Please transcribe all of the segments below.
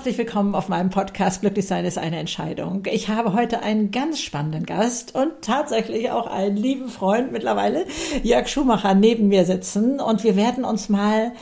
Herzlich willkommen auf meinem Podcast Glücklich sein ist eine Entscheidung. Ich habe heute einen ganz spannenden Gast und tatsächlich auch einen lieben Freund mittlerweile, Jörg Schumacher, neben mir sitzen. Und wir werden uns mal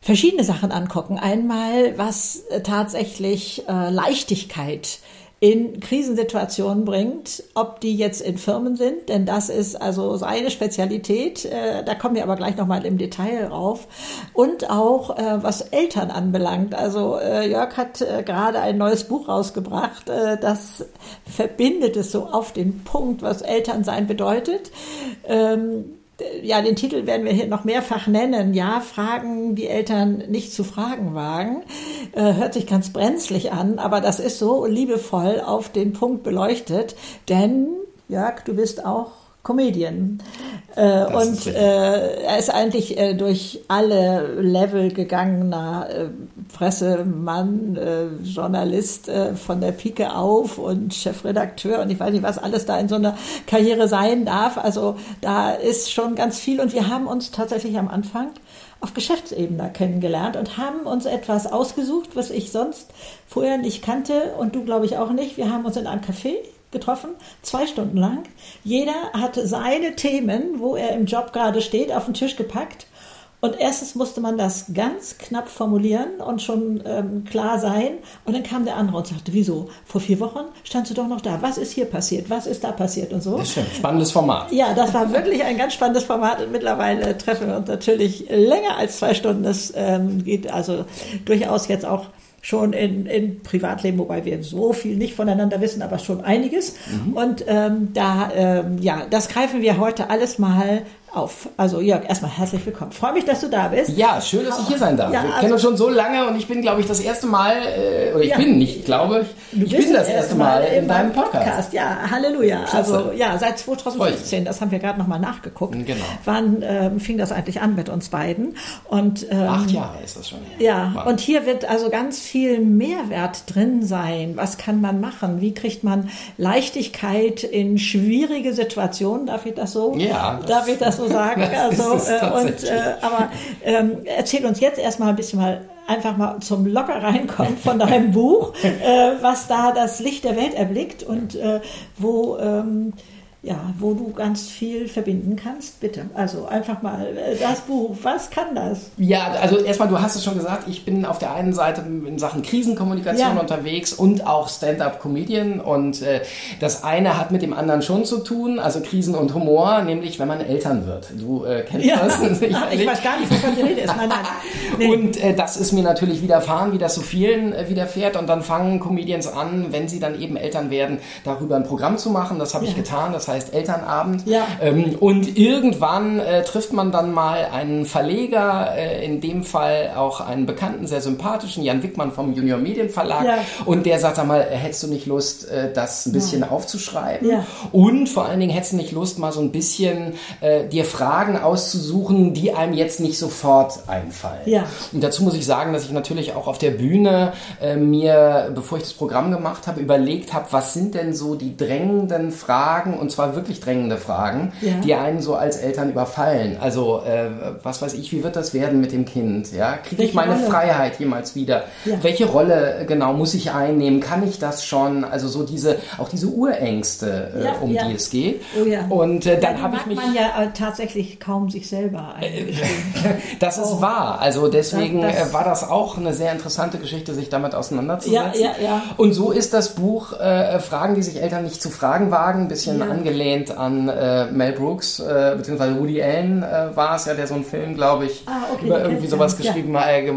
verschiedene Sachen angucken. Einmal, was tatsächlich Leichtigkeit in Krisensituationen bringt, ob die jetzt in Firmen sind, denn das ist also seine Spezialität. Da kommen wir aber gleich nochmal im Detail rauf. Und auch, was Eltern anbelangt. Also Jörg hat gerade ein neues Buch rausgebracht, das verbindet es so auf den Punkt, was Elternsein bedeutet. Ja, den Titel werden wir hier noch mehrfach nennen. Ja, Fragen, die Eltern nicht zu fragen wagen. Hört sich ganz brenzlig an, aber das ist so liebevoll auf den Punkt beleuchtet. Denn, Jörg, du bist auch Comedian. Und er ist eigentlich durch alle Level gegangener Pressemann, Journalist von der Pike auf und Chefredakteur und ich weiß nicht, was alles da in so einer Karriere sein darf. Also da ist schon ganz viel und wir haben uns tatsächlich am Anfang auf Geschäftsebene kennengelernt und haben uns etwas ausgesucht, was ich sonst vorher nicht kannte und du, glaube ich, auch nicht. Wir haben uns in einem Café getroffen, 2 Stunden lang. Jeder hatte seine Themen, wo er im Job gerade steht, auf den Tisch gepackt. Und erstens musste man das ganz knapp formulieren und schon klar sein. Und dann kam der andere und sagte, wieso? Vor 4 Wochen standst du doch noch da. Was ist hier passiert? Was ist da passiert? Und so. Das ist schön. Spannendes Format. Ja, das war wirklich ein ganz spannendes Format. Und mittlerweile treffen wir uns natürlich länger als 2 Stunden. Das geht also durchaus jetzt auch schon in Privatleben, wobei wir so viel nicht voneinander wissen, aber schon einiges. Mhm. Und das greifen wir heute alles mal auf. Also Jörg, erstmal herzlich willkommen. Freue mich, dass du da bist. Ja, schön, dass ich hier sein darf. Ja, wir kennen uns schon so lange und ich bin, glaube ich, das erste Mal, ich bin das erste Mal in deinem Podcast. Ja, Halleluja. Klasse. Also ja, seit 2015, das haben wir gerade nochmal nachgeguckt. Genau. Wann fing das eigentlich an mit uns beiden? Und 8 Jahre ist das schon. Ja, ja. Und hier wird also ganz viel Mehrwert drin sein. Was kann man machen? Wie kriegt man Leichtigkeit in schwierige Situationen? Darf ich das so? Ja. Darf ich das so sagen. Also, erzähl uns jetzt erstmal ein bisschen einfach mal zum locker reinkommen von deinem Buch, was da das Licht der Welt erblickt und wo du ganz viel verbinden kannst. Bitte, also einfach mal das Buch, was kann das? Ja, also erstmal, du hast es schon gesagt, ich bin auf der einen Seite in Sachen Krisenkommunikation unterwegs und auch Stand-up-Comedian und das eine hat mit dem anderen schon zu tun, also Krisen und Humor, nämlich wenn man Eltern wird. Du kennst das. Ich weiß gar nicht, wovon die Rede ist. Nein. Nee. Und das ist mir natürlich widerfahren, wie das so vielen widerfährt und dann fangen Comedians an, wenn sie dann eben Eltern werden, darüber ein Programm zu machen. Das habe ich getan, das heißt Elternabend. Ja. Und irgendwann trifft man dann mal einen Verleger, in dem Fall auch einen bekannten, sehr sympathischen, Jan Wickmann vom Junior Medienverlag. Ja. Und der sagt dann mal, hättest du nicht Lust, das ein bisschen aufzuschreiben? Ja. Und vor allen Dingen, hättest du nicht Lust, mal so ein bisschen dir Fragen auszusuchen, die einem jetzt nicht sofort einfallen? Ja. Und dazu muss ich sagen, dass ich natürlich auch auf der Bühne mir, bevor ich das Programm gemacht habe, überlegt habe, was sind denn so die drängenden Fragen, und zwar wirklich drängende Fragen, die einen so als Eltern überfallen. Also, was weiß ich, wie wird das werden mit dem Kind? Ja? Kriege ich meine Freiheit jemals wieder? Ja. Welche Rolle genau muss ich einnehmen? Kann ich das schon? Also so diese Urängste, die es geht. Oh, ja. Und dann habe ich mich... Man ja tatsächlich kaum sich selber das ist wahr. Also deswegen war das auch eine sehr interessante Geschichte, sich damit auseinanderzusetzen. Ja, ja, ja. Und so ist das Buch Fragen, die sich Eltern nicht zu fragen wagen, ein bisschen angelehnt an Mel Brooks bzw. Woody Allen war es ja, der so einen Film, glaube ich, über irgendwie sowas geschrieben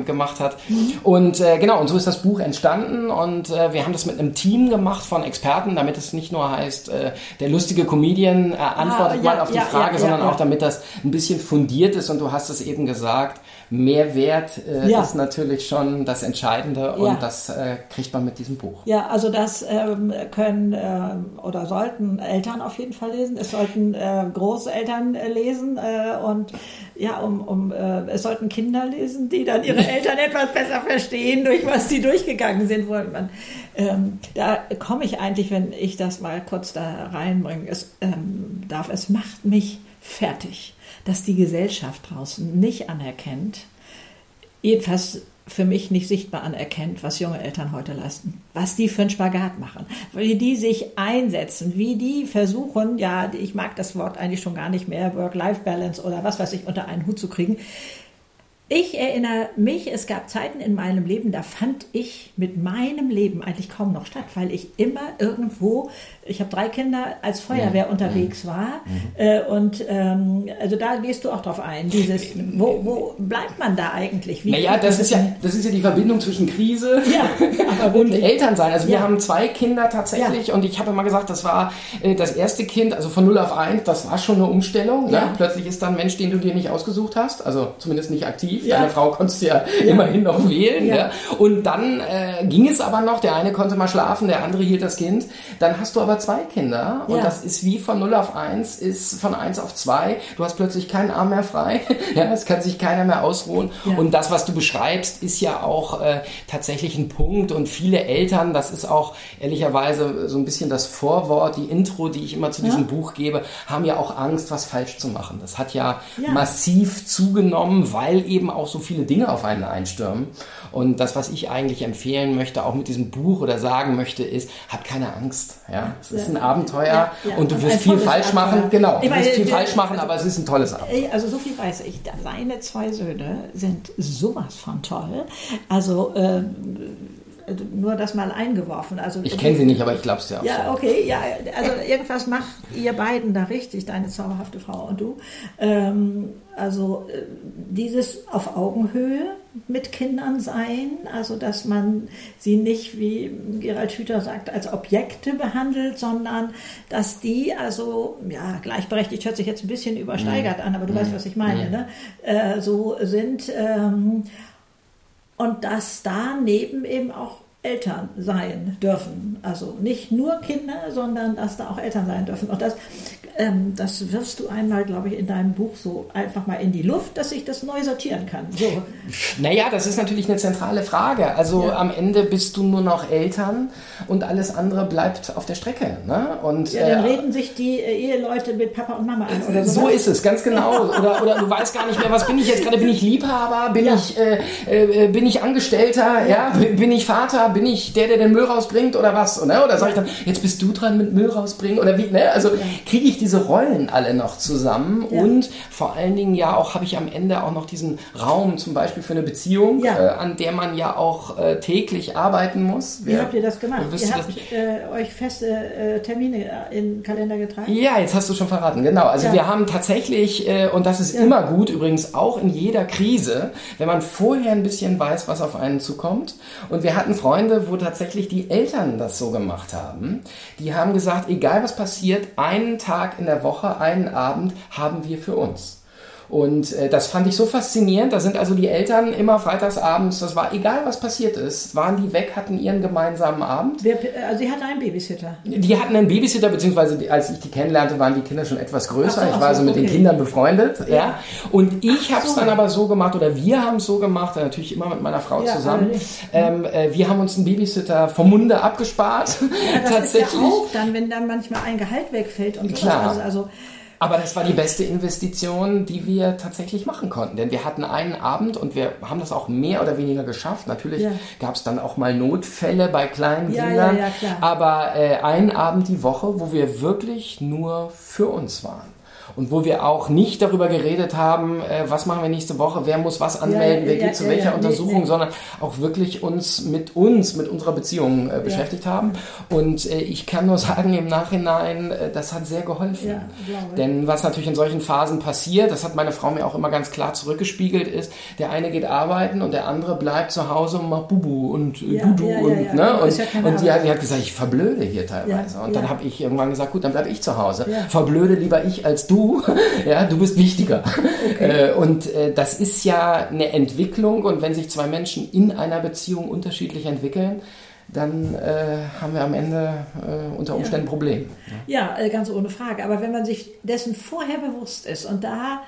gemacht hat. Mhm. Und und so ist das Buch entstanden und wir haben das mit einem Team gemacht von Experten, damit es nicht nur heißt, der lustige Comedian antwortet mal auf die Frage, sondern auch damit das ein bisschen fundiert ist und du hast es eben gesagt, Mehrwert ist natürlich schon das Entscheidende und das kriegt man mit diesem Buch. Ja, also das können oder sollten Eltern auf jeden Fall lesen. Es sollten Großeltern lesen und es sollten Kinder lesen, die dann ihre Eltern etwas besser verstehen, durch was sie durchgegangen sind. Da komme ich eigentlich, wenn ich das mal kurz da reinbringen darf, es macht mich fertig, dass die Gesellschaft draußen nicht anerkennt, jedenfalls für mich nicht sichtbar anerkennt, was junge Eltern heute leisten, was die für einen Spagat machen, wie die sich einsetzen, wie die versuchen, ja, ich mag das Wort eigentlich schon gar nicht mehr, Work-Life-Balance oder was weiß ich, unter einen Hut zu kriegen. Ich erinnere mich, es gab Zeiten in meinem Leben, da fand ich mit meinem Leben eigentlich kaum noch statt, weil ich immer irgendwo, ich habe 3 Kinder, als Feuerwehr unterwegs war. Und also da gehst du auch drauf ein, dieses, wo bleibt man da eigentlich? Naja, das ist ja die Verbindung zwischen Krise und Elternsein. Also wir haben 2 Kinder tatsächlich und ich habe immer gesagt, das war das erste Kind, also von 0 auf 1, das war schon eine Umstellung. Ja. Ne? Plötzlich ist da ein Mensch, den du dir nicht ausgesucht hast, also zumindest nicht aktiv. Deine Frau konntest du ja immerhin noch wählen. Ja. Ja. Und dann ging es aber noch, der eine konnte mal schlafen, der andere hielt das Kind. Dann hast du aber 2 Kinder und das ist wie von 0 auf 1, ist von 1 auf 2. Du hast plötzlich keinen Arm mehr frei, es kann sich keiner mehr ausruhen. Ja. Und das, was du beschreibst, ist ja auch tatsächlich ein Punkt. Und viele Eltern, das ist auch ehrlicherweise so ein bisschen das Vorwort, die Intro, die ich immer zu diesem Buch gebe, haben ja auch Angst, was falsch zu machen. Das hat ja massiv zugenommen, weil eben auch so viele Dinge auf einen einstürmen. Und das, was ich eigentlich empfehlen möchte, auch mit diesem Buch oder sagen möchte, ist, hab keine Angst. Ja, es ist ein Abenteuer und du wirst viel falsch machen. Genau, du wirst viel falsch machen, aber es ist ein tolles Abenteuer. Also so viel weiß ich. Seine 2 Söhne sind sowas von toll. Also nur das mal eingeworfen. Also, ich kenne sie nicht, aber ich glaube es ja. Ja, okay, ja. Also irgendwas macht ihr beiden da richtig, deine zauberhafte Frau und du. Also dieses auf Augenhöhe mit Kindern sein, also dass man sie nicht, wie Gerald Schüter sagt, als Objekte behandelt, sondern dass die also, ja, gleichberechtigt hört sich jetzt ein bisschen übersteigert an, aber du weißt, was ich meine, ne? So sind. Und dass daneben eben auch Eltern sein dürfen. Also nicht nur Kinder, sondern dass da auch Eltern sein dürfen. Und das wirfst du einmal, glaube ich, in deinem Buch so einfach mal in die Luft, dass ich das neu sortieren kann. So. Naja, das ist natürlich eine zentrale Frage. Also am Ende bist du nur noch Eltern und alles andere bleibt auf der Strecke. Ne? Und, ja, dann reden sich die Eheleute mit Papa und Mama an. Oder so ist es, ganz genau. Oder du weißt gar nicht mehr, was bin ich jetzt gerade? Bin ich Liebhaber? Bin ich Angestellter? Ja. Ja? Bin ich Vater? Bin ich der den Müll rausbringt oder was? Oder sag ich dann, jetzt bist du dran mit Müll rausbringen? Oder wie? Ne? Also kriege ich diese Rollen alle noch zusammen und vor allen Dingen auch habe ich am Ende auch noch diesen Raum zum Beispiel für eine Beziehung, an der man auch täglich arbeiten muss. Wie habt ihr das gemacht? Ihr habt euch feste Termine in den Kalender getragen? Ja, jetzt hast du schon verraten, genau. Also wir haben tatsächlich, und das ist immer gut übrigens, auch in jeder Krise, wenn man vorher ein bisschen weiß, was auf einen zukommt. Und wir hatten Freunde, wo tatsächlich die Eltern das so gemacht haben. Die haben gesagt, egal was passiert, einen Tag in der Woche, einen Abend haben wir für uns. Und das fand ich so faszinierend. Da sind also die Eltern immer freitagsabends, das war egal, was passiert ist, waren die weg, hatten ihren gemeinsamen Abend. Sie hatten einen Babysitter? Die hatten einen Babysitter, beziehungsweise als ich die kennenlernte, waren die Kinder schon etwas größer. Ich war also mit den Kindern befreundet. Ja. Ja. Und ich habe es dann aber so gemacht, oder wir haben es so gemacht, natürlich immer mit meiner Frau zusammen. Wir haben uns einen Babysitter vom Munde abgespart. Ja, das tatsächlich. Ist ja auch dann, wenn dann manchmal ein Gehalt wegfällt. Und klar. Aber das war die beste Investition, die wir tatsächlich machen konnten. Denn wir hatten einen Abend und wir haben das auch mehr oder weniger geschafft. Natürlich gab es dann auch mal Notfälle bei kleinen Kindern. Ja, aber einen Abend die Woche, wo wir wirklich nur für uns waren. Und wo wir auch nicht darüber geredet haben, was machen wir nächste Woche, wer muss was anmelden, wer geht zu welcher Untersuchung, sondern auch wirklich uns mit unserer Beziehung beschäftigt haben. Und ich kann nur sagen, im Nachhinein, das hat sehr geholfen. Ja, denn was natürlich in solchen Phasen passiert, das hat meine Frau mir auch immer ganz klar zurückgespiegelt, ist, der eine geht arbeiten und der andere bleibt zu Hause und macht Bubu und Dudu. Und die hat gesagt, ich verblöde hier teilweise. Und dann habe ich irgendwann gesagt, gut, dann bleibe ich zu Hause. Ja. Verblöde lieber ich als du. Du bist wichtiger. Okay. Und das ist ja eine Entwicklung. Und wenn sich 2 Menschen in einer Beziehung unterschiedlich entwickeln, dann haben wir am Ende unter Umständen ein Problem. Ja, ganz ohne Frage. Aber wenn man sich dessen vorher bewusst ist und da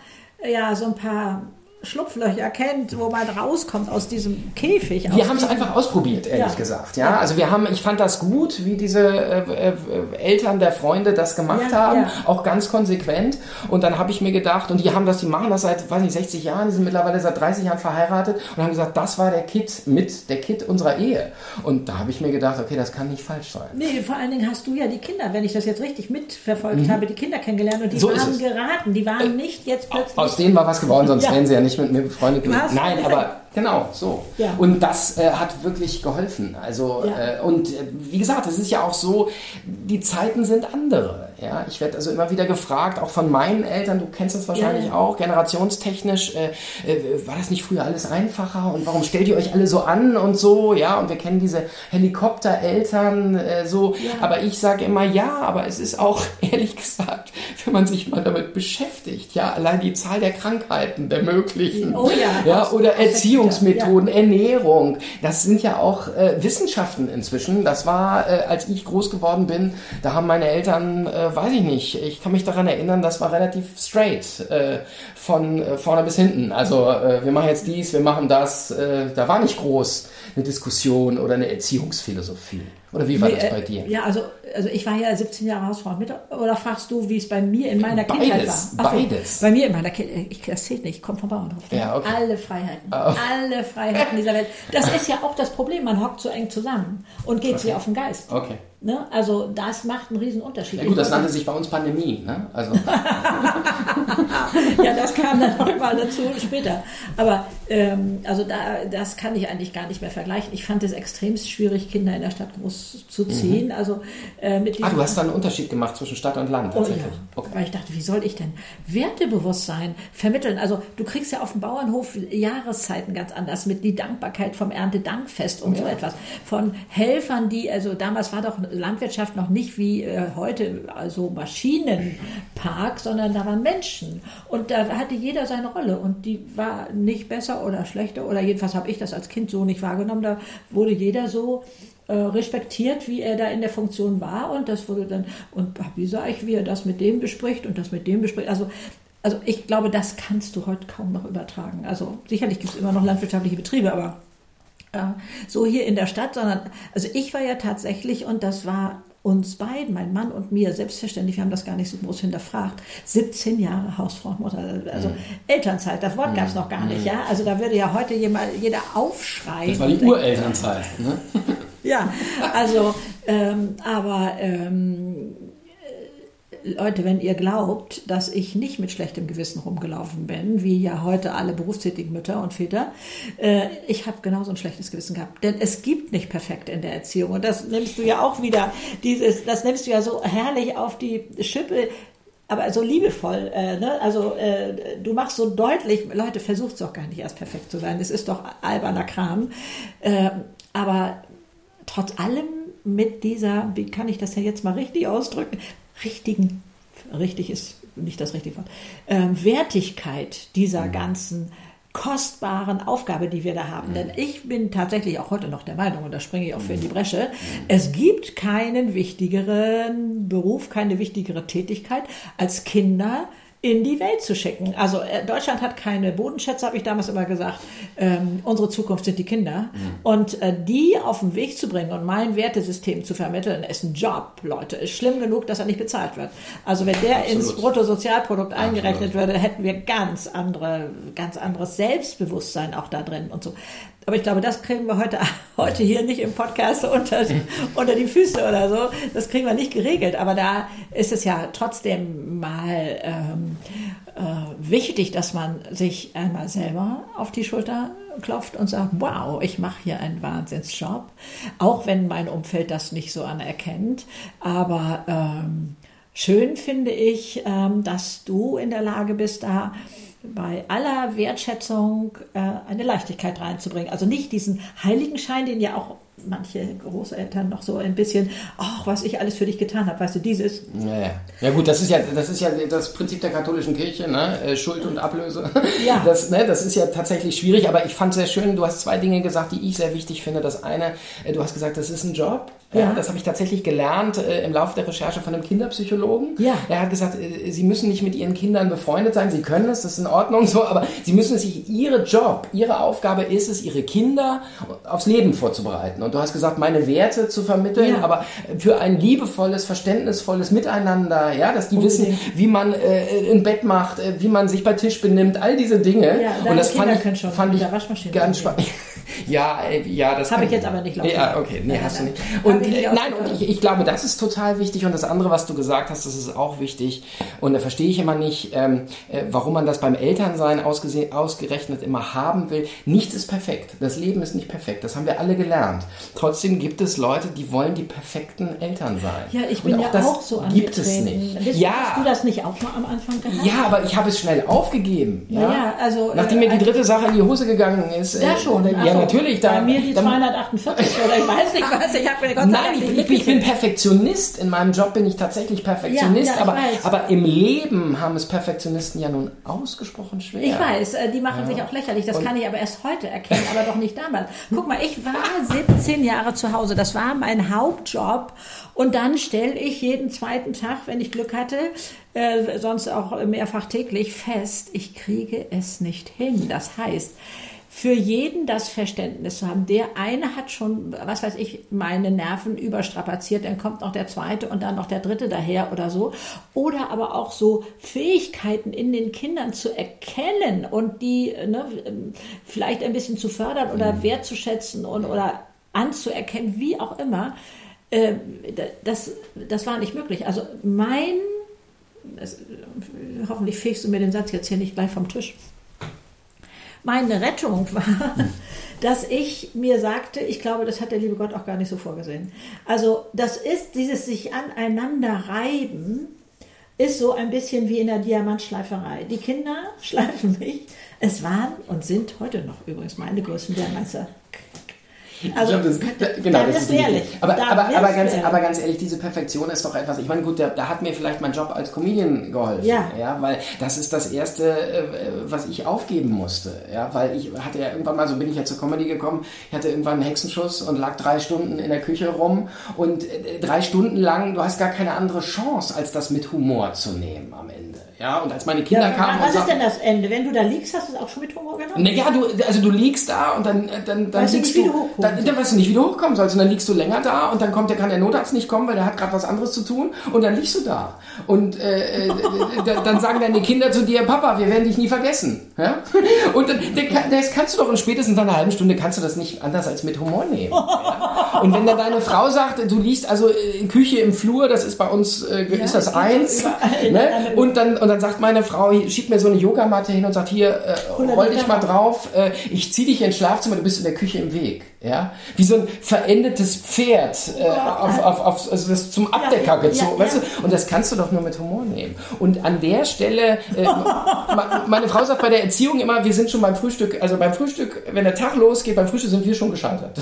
so ein paar Schlupflöcher kennt, wo man rauskommt aus diesem Käfig. Wir haben es einfach ausprobiert, ehrlich gesagt. Ja? Also ich fand das gut, wie diese Eltern der Freunde das gemacht haben, auch ganz konsequent. Und dann habe ich mir gedacht, und die machen das seit, weiß nicht, 60 Jahren, die sind mittlerweile seit 30 Jahren verheiratet und haben gesagt, das war der Kitt unserer Ehe. Und da habe ich mir gedacht, okay, das kann nicht falsch sein. Nee, vor allen Dingen hast du ja die Kinder, wenn ich das jetzt richtig mitverfolgt habe, die Kinder kennengelernt und die haben geraten, die waren nicht jetzt plötzlich... Aus denen war was geworden, sonst wären sie ja nicht mit mir befreundet gewesen. Nein, aber genau so. Ja. Und das hat wirklich geholfen. Also wie gesagt, es ist ja auch so, die Zeiten sind andere. Ja, ich werde also immer wieder gefragt, auch von meinen Eltern, du kennst das wahrscheinlich auch, generationstechnisch, war das nicht früher alles einfacher und warum stellt ihr euch alle so an und so, ja, und wir kennen diese Helikoptereltern so, aber ich sage immer, aber es ist auch, ehrlich gesagt, wenn man sich mal damit beschäftigt, allein die Zahl der Krankheiten, der möglichen, oder Erziehungsmethoden, Ernährung, das sind ja auch Wissenschaften inzwischen, das war, als ich groß geworden bin, da haben meine Eltern, weiß ich nicht, ich kann mich daran erinnern, das war relativ straight von vorne bis hinten. Also wir machen jetzt dies, wir machen das. Da war nicht groß eine Diskussion oder eine Erziehungsphilosophie. Oder wie war das bei dir? Ja, also ich war ja 17 Jahre Hausfrau. Oder fragst du, wie es bei mir in meiner Kindheit war? Beides. Bei mir in meiner Kindheit, das zählt nicht, ich komme vom Bauernhof. Ja, okay. Alle Freiheiten dieser Welt. Das ist ja auch das Problem, man hockt so eng zusammen und geht sich auf den Geist. Okay. Ne? Also das macht einen riesen Unterschied. Ja, gut, das nannte sich bei uns Pandemie. Ne? Also. Ja, das kam dann auch mal dazu später. Aber das kann ich eigentlich gar nicht mehr vergleichen. Ich fand es extrem schwierig, Kinder in der Stadt groß zu ziehen. Mhm. Also, du hast da einen Unterschied gemacht zwischen Stadt und Land. Tatsächlich. Oh, ja. Weil ich dachte, wie soll ich denn Wertebewusstsein vermitteln? Also du kriegst ja auf dem Bauernhof Jahreszeiten ganz anders mit, die Dankbarkeit vom Erntedankfest und so etwas. Von Helfern, die, also damals war doch Landwirtschaft noch nicht wie heute, also Maschinenpark, sondern da waren Menschen und da hatte jeder seine Rolle und die war nicht besser oder schlechter oder jedenfalls habe ich das als Kind so nicht wahrgenommen, da wurde jeder so respektiert, wie er da in der Funktion war und das wurde dann, und wie sage ich, wie er das mit dem bespricht und das mit dem bespricht, also ich glaube, das kannst du heute kaum noch übertragen, also sicherlich gibt es immer noch landwirtschaftliche Betriebe, aber so hier in der Stadt, sondern also ich war ja tatsächlich, und das war uns beiden, mein Mann und mir, selbstverständlich, wir haben das gar nicht so groß hinterfragt, 17 Jahre Hausfrau, Mutter, also Elternzeit, das Wort gab es noch gar nicht, ja, also da würde ja heute jeder aufschreien. Das war die Urelternzeit, ne? Ja, also, Leute, wenn ihr glaubt, dass ich nicht mit schlechtem Gewissen rumgelaufen bin, wie ja heute alle berufstätigen Mütter und Väter, ich habe genauso ein schlechtes Gewissen gehabt. Denn es gibt nicht perfekt in der Erziehung. Und das nimmst du ja auch wieder, das nimmst du ja so herrlich auf die Schippe, aber so liebevoll. Ne? Also du machst so deutlich, Leute, versucht es doch gar nicht erst perfekt zu sein. Es ist doch alberner Kram. Aber trotz allem mit dieser, wie kann ich das ja jetzt mal richtig ausdrücken, richtig ist nicht das richtige Wort, Wertigkeit dieser ganzen kostbaren Aufgabe, die wir da haben. Denn ich bin tatsächlich auch heute noch der Meinung, und da springe ich auch für in die Bresche, es gibt keinen wichtigeren Beruf, keine wichtigere Tätigkeit, als Kinder in die Welt zu schicken. Also Deutschland hat keine Bodenschätze, habe ich damals immer gesagt. Unsere Zukunft sind die Kinder. Und die auf den Weg zu bringen und mein Wertesystem zu vermitteln, ist ein Job, Leute. Ist schlimm genug, dass er nicht bezahlt wird. Also wenn der ins Bruttosozialprodukt eingerechnet würde, hätten wir ganz anderes Selbstbewusstsein auch da drin und so. Aber ich glaube, das kriegen wir heute hier nicht im Podcast unter die Füße oder so. Das kriegen wir nicht geregelt. Aber da ist es ja trotzdem mal wichtig, dass man sich einmal selber auf die Schulter klopft und sagt, wow, ich mache hier einen Wahnsinnsjob. Auch wenn mein Umfeld das nicht so anerkennt. Aber schön finde ich, dass du in der Lage bist, da bei aller Wertschätzung eine Leichtigkeit reinzubringen. Also nicht diesen Heiligenschein, den ja auch manche Großeltern noch so ein bisschen, was ich alles für dich getan habe, weißt du, dieses. Ja gut, das ist ja das Prinzip der katholischen Kirche, ne? Schuld und Ablöse. Ja. Das ist ja tatsächlich schwierig, aber ich fand es sehr schön, du hast zwei Dinge gesagt, die ich sehr wichtig finde. Das eine, du hast gesagt, das ist ein Job, Ja. Das habe ich tatsächlich gelernt im Laufe der Recherche von einem Kinderpsychologen. Ja. Er hat gesagt, Sie müssen nicht mit Ihren Kindern befreundet sein, Sie können es, das ist in Ordnung so, aber Sie müssen es, Ihre Aufgabe ist es, Ihre Kinder aufs Leben vorzubereiten. Und du hast gesagt, meine Werte zu vermitteln, ja, aber für ein liebevolles, verständnisvolles Miteinander, ja, dass die wissen, wie man ein Bett macht, wie man sich bei Tisch benimmt, all diese Dinge. Ja, und das fand ich ganz spannend. Ja, das habe ich jetzt aber nicht laufen. Ja, okay, nee, hast du nicht. Und ich glaube, das ist total wichtig. Und das andere, was du gesagt hast, das ist auch wichtig. Und da verstehe ich immer nicht, warum man das beim Elternsein ausgerechnet immer haben will. Nichts ist perfekt. Das Leben ist nicht perfekt. Das haben wir alle gelernt. Trotzdem gibt es Leute, die wollen die perfekten Eltern sein. Ja, ich bin auch so angetreten. Gibt es nicht. Ja. Hast du das nicht auch mal am Anfang gehabt? Ja, aber ich habe es schnell aufgegeben. Ja, ja, also nachdem mir die dritte Sache in die Hose gegangen ist. Ja, schon. Ja, natürlich. Bei mir die 248 oder ich weiß nicht was. Ich habe mir Gott sei Dank nicht mitgekriegt. Ich bin Perfektionist. In meinem Job bin ich tatsächlich Perfektionist. Ja, aber im Leben haben es Perfektionisten ja nun ausgesprochen schwer. Ich weiß, die machen sich auch lächerlich. Das kann ich aber erst heute erkennen, aber doch nicht damals. Guck mal, ich war 17 Jahre zu Hause. Das war mein Hauptjob. Und dann stelle ich jeden zweiten Tag, wenn ich Glück hatte, sonst auch mehrfach täglich fest, ich kriege es nicht hin. Das heißt, für jeden das Verständnis zu haben. Der eine hat schon, was weiß ich, meine Nerven überstrapaziert, dann kommt noch der zweite und dann noch der dritte daher oder so. Oder aber auch so Fähigkeiten in den Kindern zu erkennen und die vielleicht ein bisschen zu fördern oder wertzuschätzen oder anzuerkennen, wie auch immer. Das war nicht möglich. Also hoffentlich fegst du mir den Satz jetzt hier nicht gleich vom Tisch. Meine Rettung war, dass ich mir sagte, ich glaube, das hat der liebe Gott auch gar nicht so vorgesehen. Also das ist dieses sich aneinander reiben, ist so ein bisschen wie in der Diamantschleiferei. Die Kinder schleifen mich. Es waren und sind heute noch übrigens meine größten Diamantschleifer. Also, genau, das ist ehrlich. Aber ganz ehrlich, diese Perfektion ist doch etwas. Ich meine, gut, da hat mir vielleicht mein Job als Comedian geholfen, ja, weil das ist das Erste, was ich aufgeben musste, ja, weil ich hatte ja irgendwann mal, so bin ich ja zur Comedy gekommen, ich hatte irgendwann einen Hexenschuss und lag 3 Stunden in der Küche rum und 3 Stunden lang, du hast gar keine andere Chance, als das mit Humor zu nehmen am Ende. Ja, und als meine Kinder kamen. Was ist denn das Ende? Wenn du da liegst, hast du es auch schon mit Humor genommen? Naja, du liegst da und dann liegst du. Dann weißt du nicht, wie du hochkommen sollst. Und dann liegst du länger da und dann kann der Notarzt nicht kommen, weil der hat gerade was anderes zu tun. Und dann liegst du da. Und dann sagen deine Kinder zu dir, Papa, wir werden dich nie vergessen. Ja? Und das kannst du doch, und spätestens nach einer halben Stunde kannst du das nicht anders als mit Humor nehmen. Ja? Und wenn dann deine Frau sagt, du liegst also in Küche im Flur, das ist bei uns, ist das 1. Ne? Und dann sagt meine Frau, schiebt mir so eine Yogamatte hin und sagt, hier, roll dich mal drauf, ich zieh dich ins Schlafzimmer, du bist in der Küche im Weg. Ja? Wie so ein verendetes Pferd, also das zum Abdecker gezogen. Ja. Weißt du? Und das kannst du doch nur mit Humor nehmen. Und an der Stelle, meine Frau sagt bei der Erziehung immer, wir sind schon beim Frühstück, wenn der Tag losgeht, beim Frühstück sind wir schon gescheitert.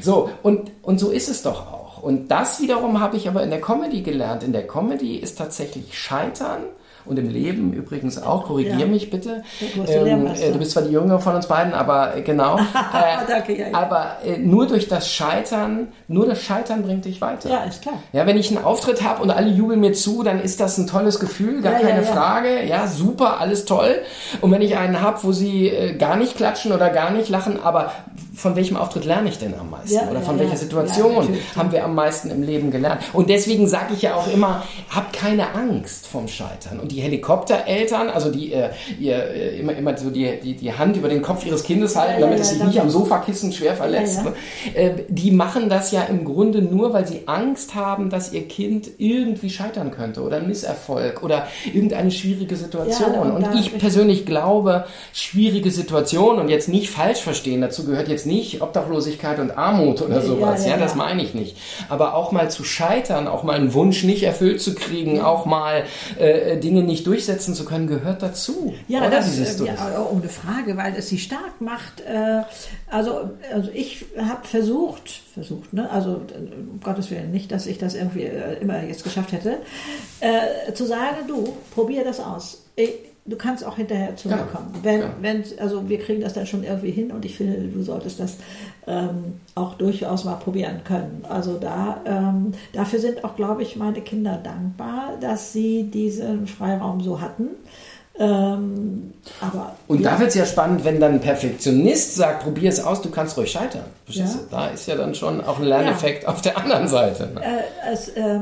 So, und so ist es doch auch. Und das wiederum habe ich aber in der Comedy gelernt. In der Comedy ist tatsächlich Scheitern, und im Leben übrigens auch, korrigier mich bitte. Du bist zwar die Jüngere von uns beiden, aber genau. Danke, ja. Aber nur das Scheitern bringt dich weiter. Ja, ist klar. Ja, wenn ich einen Auftritt habe und alle jubeln mir zu, dann ist das ein tolles Gefühl, gar keine Frage. Ja, super, alles toll. Und wenn ich einen habe, wo sie gar nicht klatschen oder gar nicht lachen, aber von welchem Auftritt lerne ich denn am meisten? Ja, oder von welcher Situation haben wir am meisten im Leben gelernt? Und deswegen sage ich ja auch immer, habt keine Angst vom Scheitern. Und die Helikoptereltern, also die immer so die Hand über den Kopf ihres Kindes halten, damit es sich nicht am Sofakissen schwer verletzt, die machen das ja im Grunde nur, weil sie Angst haben, dass ihr Kind irgendwie scheitern könnte oder ein Misserfolg oder irgendeine schwierige Situation. Ja, und ich persönlich glaube, schwierige Situationen, und jetzt nicht falsch verstehen, dazu gehört jetzt nicht Obdachlosigkeit und Armut oder sowas, das meine ich nicht. Aber auch mal zu scheitern, auch mal einen Wunsch nicht erfüllt zu kriegen, auch mal Dinge nicht durchsetzen zu können, gehört dazu. Ja, das ist ohne Frage, weil es sie stark macht. Also ich habe versucht, ne? Also um Gottes Willen, nicht, dass ich das irgendwie immer jetzt geschafft hätte, zu sagen, du, probier das aus. du kannst auch hinterher zu mir kommen. Also wir kriegen das dann schon irgendwie hin und ich finde, du solltest das auch durchaus mal probieren können. Also da dafür sind auch, glaube ich, meine Kinder dankbar, dass sie diesen Freiraum so hatten. Aber und da wird es ja spannend, wenn dann ein Perfektionist sagt, probier es aus, du kannst ruhig scheitern. Ja. Da ist ja dann schon auch ein Lerneffekt auf der anderen Seite. Ne?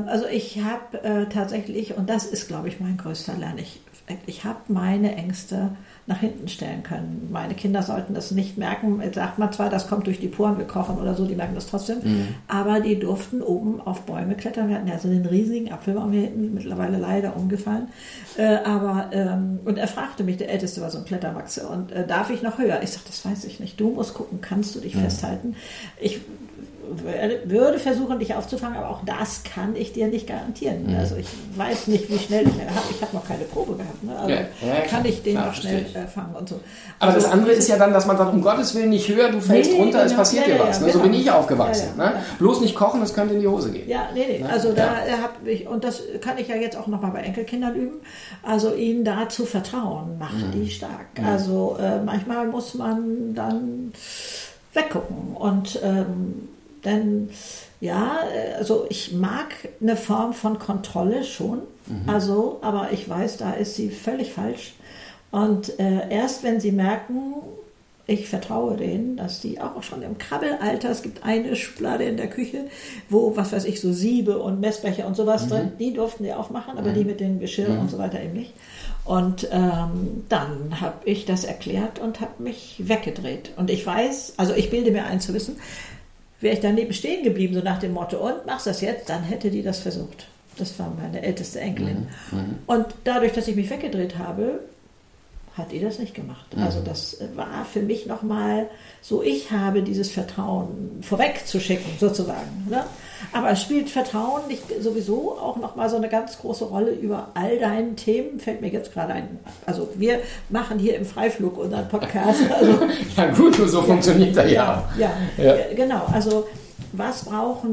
Also ich habe tatsächlich, und das ist, glaube ich, mein größter Lerneffekt, ich habe meine Ängste nach hinten stellen können. Meine Kinder sollten das nicht merken. Jetzt sagt man zwar, das kommt durch die Poren, wir kochen oder so, die merken das trotzdem. Mhm. Aber die durften oben auf Bäume klettern. Wir hatten ja so einen riesigen Apfelbaum hier hinten, mittlerweile leider umgefallen. Und er fragte mich, der Älteste war so ein Kletterwachse, und darf ich noch höher? Ich sage, das weiß ich nicht. Du musst gucken, kannst du dich festhalten? Ich würde versuchen, dich aufzufangen, aber auch das kann ich dir nicht garantieren. Mhm. Also ich weiß nicht, wie schnell ich habe noch keine Probe gehabt. Ne? Also kann ich den noch schnell fangen und so. Aber also, das andere ist ja dann, dass man sagt, um Gottes Willen nicht höher, du fällst runter, es passiert dir was. Ne? So bin ich aufgewachsen. Ne? Bloß nicht kochen, das könnte in die Hose gehen. Ja, also da habe ich, und das kann ich ja jetzt auch nochmal bei Enkelkindern üben, also ihnen da zu vertrauen, macht die stark. Also manchmal muss man dann weggucken und denn ja, also ich mag eine Form von Kontrolle schon, also, aber ich weiß, da ist sie völlig falsch. Und erst wenn sie merken, ich vertraue denen, dass die auch schon im Krabbelalter, es gibt eine Schublade in der Küche, wo, was weiß ich, so Siebe und Messbecher und sowas drin, die durften wir aufmachen, aber die mit den Geschirren und so weiter eben nicht. Und dann habe ich das erklärt und habe mich weggedreht. Und ich weiß, also ich bilde mir ein zu wissen, wäre ich daneben stehen geblieben, so nach dem Motto, und machst das jetzt, dann hätte die das versucht. Das war meine älteste Enkelin. Und dadurch, dass ich mich weggedreht habe, hat die das nicht gemacht. Also das war für mich nochmal so, ich habe dieses Vertrauen vorwegzuschicken, sozusagen. Ne? Aber es spielt Vertrauen nicht sowieso auch nochmal so eine ganz große Rolle über all deinen Themen, fällt mir jetzt gerade ein. Also wir machen hier im Freiflug unseren Podcast. Also, ja gut, so funktioniert er genau, also was braucht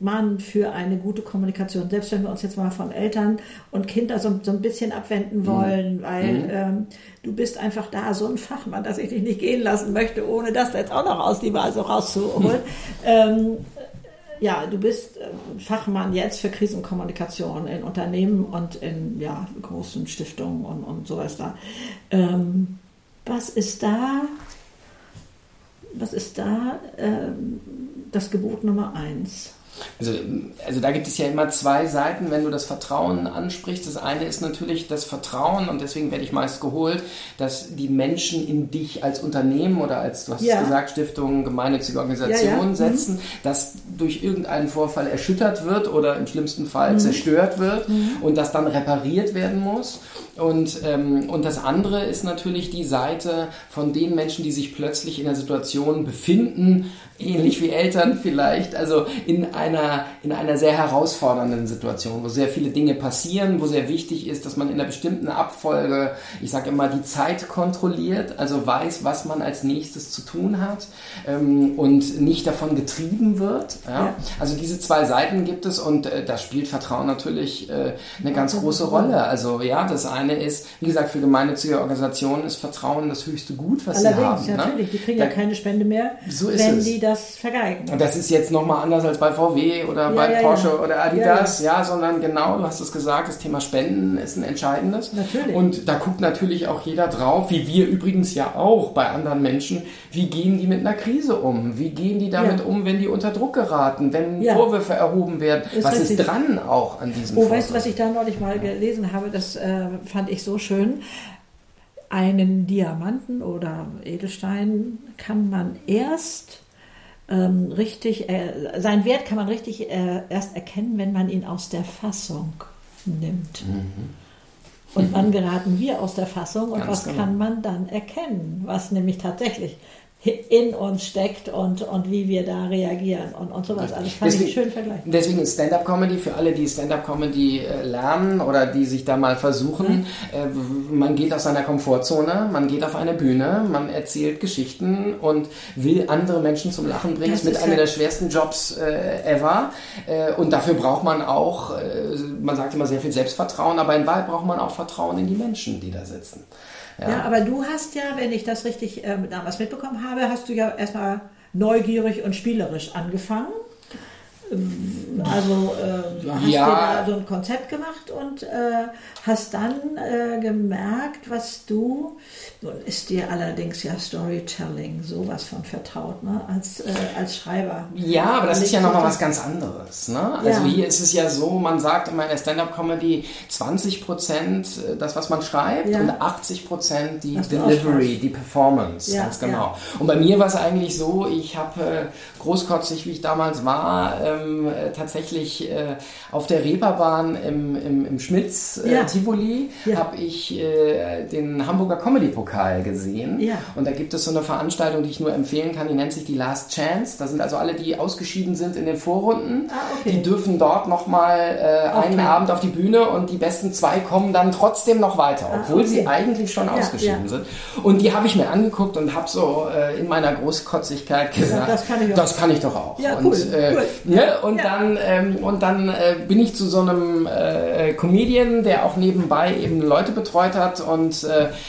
man für eine gute Kommunikation, selbst wenn wir uns jetzt mal von Eltern und Kindern so ein bisschen abwenden wollen, weil du bist einfach da so ein Fachmann, dass ich dich nicht gehen lassen möchte, ohne das jetzt auch noch aus die Nase rauszuholen. Du bist Fachmann jetzt für Krisenkommunikation in Unternehmen und in großen Stiftungen und sowas da. Was ist da das Gebot Nummer 1? Also da gibt es ja immer zwei Seiten, wenn du das Vertrauen ansprichst. Das eine ist natürlich das Vertrauen, und deswegen werde ich meist geholt, dass die Menschen in dich als Unternehmen oder als, du hast es gesagt, Stiftungen, gemeinnützige Organisationen setzen, dass durch irgendeinen Vorfall erschüttert wird oder im schlimmsten Fall zerstört wird und das dann repariert werden muss. Und das andere ist natürlich die Seite von den Menschen, die sich plötzlich in der Situation befinden, ähnlich wie Eltern vielleicht, also in einer sehr herausfordernden Situation, wo sehr viele Dinge passieren, wo sehr wichtig ist, dass man in einer bestimmten Abfolge, ich sage immer, die Zeit kontrolliert, also weiß, was man als nächstes zu tun hat und nicht davon getrieben wird. Ja? Also diese zwei Seiten gibt es, und da spielt Vertrauen natürlich eine ganz große Rolle. Also das eine ist, wie gesagt, für gemeinnützige Organisationen ist Vertrauen das höchste Gut, was sie haben. Allerdings, natürlich, die kriegen ja keine Spende mehr, so wenn die das vergeigen. Und das ist jetzt nochmal anders als bei VW oder bei Porsche oder Adidas, sondern genau, du hast es gesagt, das Thema Spenden ist ein entscheidendes. Natürlich. Und da guckt natürlich auch jeder drauf, wie wir übrigens ja auch bei anderen Menschen, wie gehen die mit einer Krise um? Wie gehen die damit um, wenn die unter Druck geraten, wenn Vorwürfe erhoben werden? Was ist dran auch an diesem Vorwurf? Weißt du, was ich da neulich mal gelesen habe, das fand ich so schön. Einen Diamanten oder Edelstein kann man erst seinen Wert kann man richtig erst erkennen, wenn man ihn aus der Fassung nimmt. Und wann geraten wir aus der Fassung, und was kann man dann erkennen, was nämlich tatsächlich in uns steckt und wie wir da reagieren und sowas. Also das kann ich schön vergleichen. Deswegen ist Stand-Up-Comedy für alle, die Stand-Up-Comedy lernen oder die sich da mal versuchen, man geht aus seiner Komfortzone, man geht auf eine Bühne, man erzählt Geschichten und will andere Menschen zum Lachen bringen. Das ist mit einem der schwersten Jobs ever. Und dafür braucht man auch, man sagt immer, sehr viel Selbstvertrauen, aber in Wahrheit braucht man auch Vertrauen in die Menschen, die da sitzen. Ja, aber du hast ja, wenn ich das richtig damals mitbekommen habe, hast du ja erstmal neugierig und spielerisch angefangen. Also hast du da so ein Konzept gemacht und hast dann gemerkt, was du... Nun ist dir allerdings ja Storytelling sowas von vertraut, ne? Als Schreiber. Ja, aber das ist ja nochmal was ganz anderes. Ne? Also hier ist es ja so, man sagt immer in der Stand-Up-Comedy 20% das, was man schreibt und 80% die Delivery, die Performance. Ja, ganz genau. Ja. Und bei mir war es eigentlich so, ich habe großkotzig, wie ich damals war, tatsächlich auf der Reeperbahn im Schmitz, Tivoli, habe ich den Hamburger Comedy-Programm gesehen. Ja. Und da gibt es so eine Veranstaltung, die ich nur empfehlen kann, die nennt sich die Last Chance. Da sind also alle, die ausgeschieden sind in den Vorrunden, die dürfen dort nochmal einen Abend auf die Bühne und die besten zwei kommen dann trotzdem noch weiter, obwohl sie eigentlich schon ausgeschieden sind. Und die habe ich mir angeguckt und habe so in meiner Großkotzigkeit gesagt, das kann ich doch auch. Ja, cool. Und dann bin ich zu so einem Comedian, der auch nebenbei eben Leute betreut hat und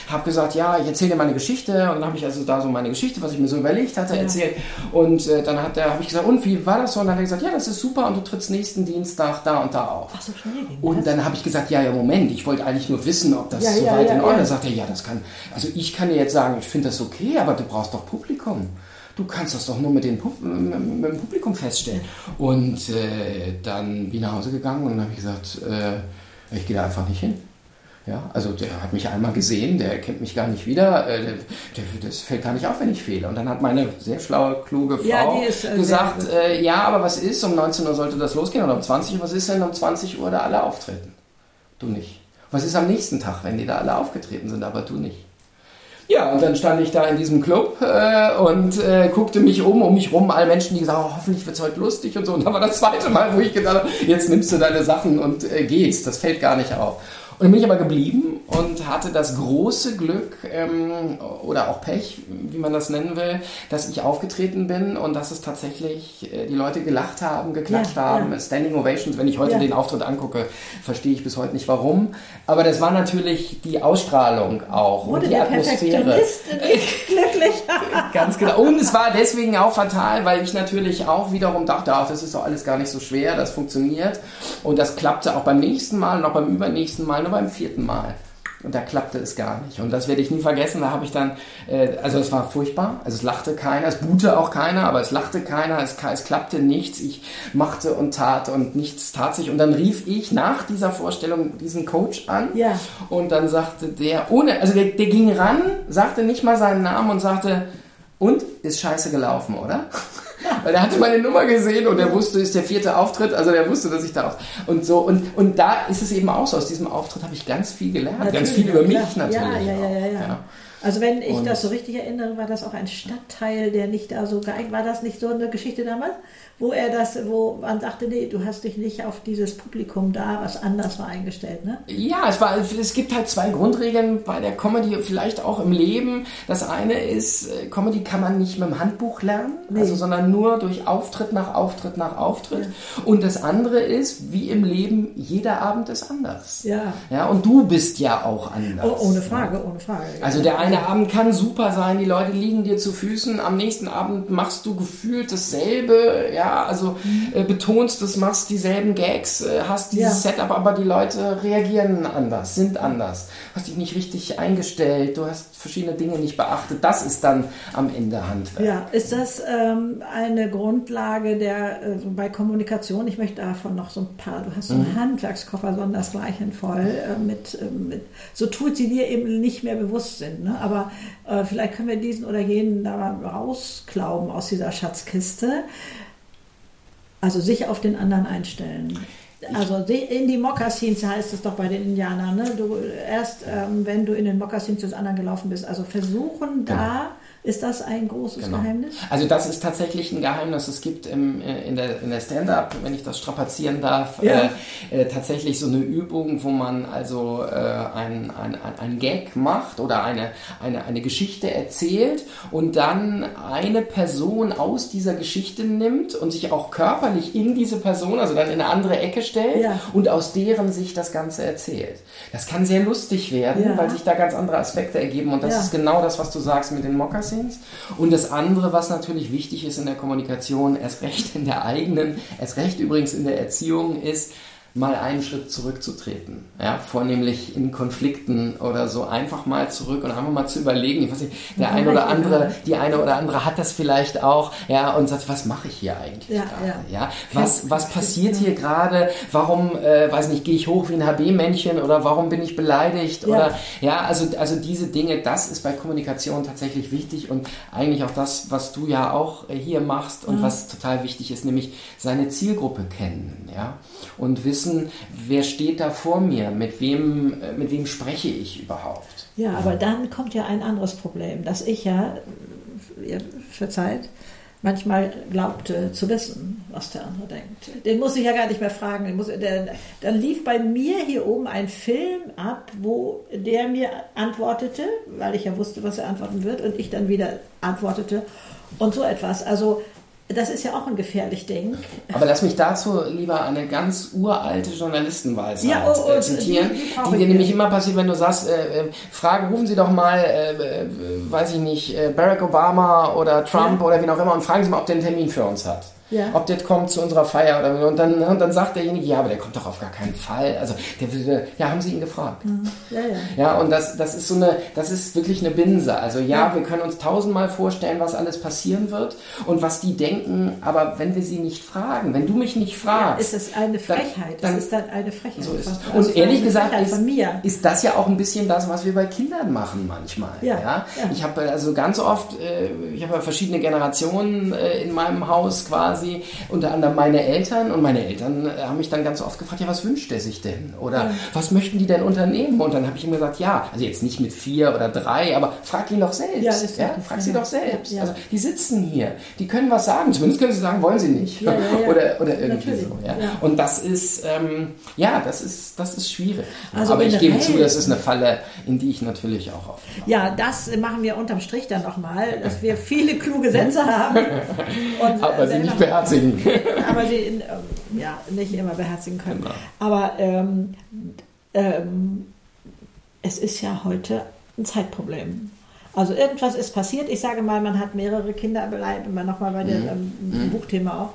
habe gesagt, ich erzähle dir meine Geschichte. Und dann habe ich also da so meine Geschichte, was ich mir so überlegt hatte, erzählt. Und dann habe ich gesagt, und wie war das so? Und dann hat er gesagt, ja, das ist super und du trittst nächsten Dienstag da und da auf. Ach so, schnell ging das. Und dann habe ich gesagt, Moment, ich wollte eigentlich nur wissen, ob das soweit in Ordnung ist. Dann sagt er, das kann, also ich kann dir jetzt sagen, ich finde das okay, aber du brauchst doch Publikum. Du kannst das doch nur mit dem Publikum feststellen. Und dann bin ich nach Hause gegangen und dann habe ich gesagt, ich gehe da einfach nicht hin. Ja, also der hat mich einmal gesehen, der erkennt mich gar nicht wieder, das fällt gar nicht auf, wenn ich fehle. Und dann hat meine sehr schlaue, kluge Frau gesagt, aber was ist, um 19 Uhr sollte das losgehen oder um 20 Uhr, was ist denn um 20 Uhr da alle auftreten? Du nicht. Was ist am nächsten Tag, wenn die da alle aufgetreten sind, aber du nicht? Ja, und dann stand ich da in diesem Club und guckte mich um mich rum, alle Menschen, die gesagt haben, hoffentlich wird's heute lustig und so. Und dann war das zweite Mal, wo ich gedacht habe, jetzt nimmst du deine Sachen und gehst, das fällt gar nicht auf. Und dann bin ich aber geblieben und hatte das große Glück oder auch Pech, wie man das nennen will, dass ich aufgetreten bin und dass es tatsächlich die Leute gelacht haben, geklatscht haben, Standing Ovations. Wenn ich heute den Auftritt angucke, verstehe ich bis heute nicht warum. Aber das war natürlich die Ausstrahlung auch und die Atmosphäre. Glücklich. Ganz genau. Und es war deswegen auch fatal, weil ich natürlich auch wiederum dachte, das ist doch alles gar nicht so schwer, das funktioniert. Und das klappte auch beim nächsten Mal und auch beim übernächsten Mal, nur beim vierten Mal. Und da klappte es gar nicht. Und das werde ich nie vergessen. Da habe ich dann, also es war furchtbar. Also es lachte keiner, es buhte auch keiner, aber es lachte keiner, es klappte nichts. Ich machte und tat und nichts tat sich. Und dann rief ich nach dieser Vorstellung diesen Coach an. Ja. Und dann sagte der, der ging ran, sagte nicht mal seinen Namen und sagte, und ist scheiße gelaufen, oder? Weil der hatte meine Nummer gesehen und der wusste, ist der vierte Auftritt, also der wusste, dass ich da und so. Und da ist es eben auch so, aus diesem Auftritt habe ich ganz viel gelernt, natürlich, ganz viel über mich natürlich. Ja. Also wenn ich das so richtig erinnere, war das auch ein Stadtteil, der nicht da so geeignet war. War das nicht so eine Geschichte damals, wo man dachte, nee, du hast dich nicht auf dieses Publikum da, was anders war, eingestellt, ne? Ja, es gibt halt zwei Grundregeln bei der Comedy, vielleicht auch im Leben. Das eine ist, Comedy kann man nicht mit dem Handbuch lernen, sondern nur durch Auftritt nach Auftritt nach Auftritt. Ja. Und das andere ist, wie im Leben, jeder Abend ist anders. Ja, und du bist ja auch anders. Ohne Frage. Also der eine Abend kann super sein, die Leute liegen dir zu Füßen, am nächsten Abend machst du gefühlt dasselbe, betonst es, machst dieselben Gags, hast dieses Setup, aber die Leute reagieren anders, sind anders, hast dich nicht richtig eingestellt, du hast verschiedene Dinge nicht beachtet, das ist dann am Ende Handwerk. Ja, ist das eine Grundlage bei Kommunikation, ich möchte davon noch so ein paar, du hast so einen Handwerkskoffer sondersgleichen voll, mit so tut sie dir eben nicht mehr bewusst sind, ne? Aber vielleicht können wir diesen oder jenen da rausklauben aus dieser Schatzkiste. Also sich auf den anderen einstellen. Also in die Mokassins heißt es doch bei den Indianern, ne? Erst wenn du in den Mokassins des anderen gelaufen bist, also versuchen da Ist das ein großes Geheimnis? Also das ist tatsächlich ein Geheimnis. Es gibt in der Stand-Up, wenn ich das strapazieren darf, tatsächlich so eine Übung, wo man also ein Gag macht oder eine Geschichte erzählt und dann eine Person aus dieser Geschichte nimmt und sich auch körperlich in diese Person, also dann in eine andere Ecke stellt und aus deren sich das Ganze erzählt. Das kann sehr lustig werden, weil sich da ganz andere Aspekte ergeben und das ist genau das, was du sagst mit den Mockers. Und das andere, was natürlich wichtig ist in der Kommunikation, erst recht in der eigenen, erst recht übrigens in der Erziehung, ist, mal einen Schritt zurückzutreten. Ja, vornehmlich in Konflikten oder so, einfach mal zurück und einfach mal zu überlegen, ich weiß nicht, die eine oder andere hat das vielleicht auch, ja, und sagt, was mache ich hier eigentlich gerade? Ja, was passiert hier gerade? Warum, weiß nicht, gehe ich hoch wie ein HB-Männchen oder warum bin ich beleidigt? Oder also diese Dinge, das ist bei Kommunikation tatsächlich wichtig und eigentlich auch das, was du ja auch hier machst und was total wichtig ist, nämlich seine Zielgruppe kennen, ja, und wissen, wer steht da vor mir, mit wem spreche ich überhaupt. Ja, aber dann kommt ja ein anderes Problem, dass ich ja, verzeiht, manchmal glaubte zu wissen, was der andere denkt. Den muss ich ja gar nicht mehr fragen. Dann lief bei mir hier oben ein Film ab, wo der mir antwortete, weil ich ja wusste, was er antworten wird, und ich dann wieder antwortete und so etwas. Also das ist ja auch ein gefährliches Ding. Aber lass mich dazu lieber eine ganz uralte Journalistenweisheit zitieren, die dir nämlich immer passiert, wenn du sagst, rufen Sie doch mal, Barack Obama oder Trump oder wen auch immer und fragen Sie mal, ob der einen Termin für uns hat. Ja. Ob der kommt zu unserer Feier oder und dann sagt derjenige, ja, aber der kommt doch auf gar keinen Fall. Also der würde, ja, haben Sie ihn gefragt? Ja, und das ist das ist wirklich eine Binse. Also wir können uns tausendmal vorstellen, was alles passieren wird und was die denken, aber wenn wir sie nicht fragen, wenn du mich nicht fragst, ist das eine Frechheit. Das ist dann eine Frechheit. So ist es. Und also ehrlich gesagt ist das ja auch ein bisschen das, was wir bei Kindern machen manchmal. Ja. Ich habe also ganz oft, verschiedene Generationen in meinem Haus quasi. Unter anderem meine Eltern, und meine Eltern haben mich dann ganz oft gefragt, ja, was wünscht er sich denn? Oder was möchten die denn unternehmen? Und dann habe ich ihm gesagt, also jetzt nicht mit 4 oder 3, aber frag ihn doch selbst. Frag sie doch selbst. Ja. Also die sitzen hier, die können was sagen. Zumindest können sie sagen, wollen sie nicht. Oder irgendwie natürlich. Und das ist, das ist schwierig. Also aber ich gebe zu, das ist eine Falle, in die ich natürlich auch oft mache. Ja, das machen wir unterm Strich dann nochmal, dass wir viele kluge Sätze haben. Und aber sie nicht beherzigen. Aber die nicht immer beherzigen können. Genau. Aber es ist ja heute ein Zeitproblem. Also irgendwas ist passiert. Ich sage mal, man hat mehrere Kinder beleidigt, immer nochmal bei dem Buchthema auch.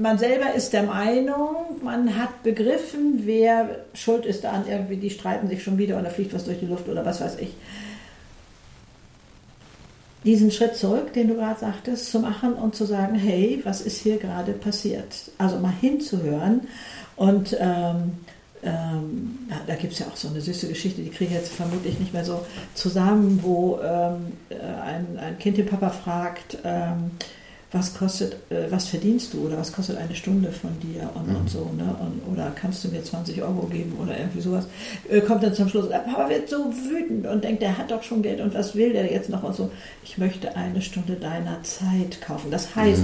Man selber ist der Meinung, man hat begriffen, wer schuld ist daran, irgendwie, die streiten sich schon wieder oder fliegt was durch die Luft oder was weiß ich. Diesen Schritt zurück, den du gerade sagtest, zu machen und zu sagen, hey, was ist hier gerade passiert? Also mal hinzuhören. Und da gibt es ja auch so eine süße Geschichte, die kriege ich jetzt vermutlich nicht mehr so zusammen, wo ein Kind den Papa fragt, was verdienst du oder was kostet eine Stunde von dir und so, ne? Oder kannst du mir 20 Euro geben oder irgendwie sowas, kommt dann zum Schluss, und der Papa wird so wütend und denkt, der hat doch schon Geld und was will der jetzt noch und so, ich möchte eine Stunde deiner Zeit kaufen. Das heißt,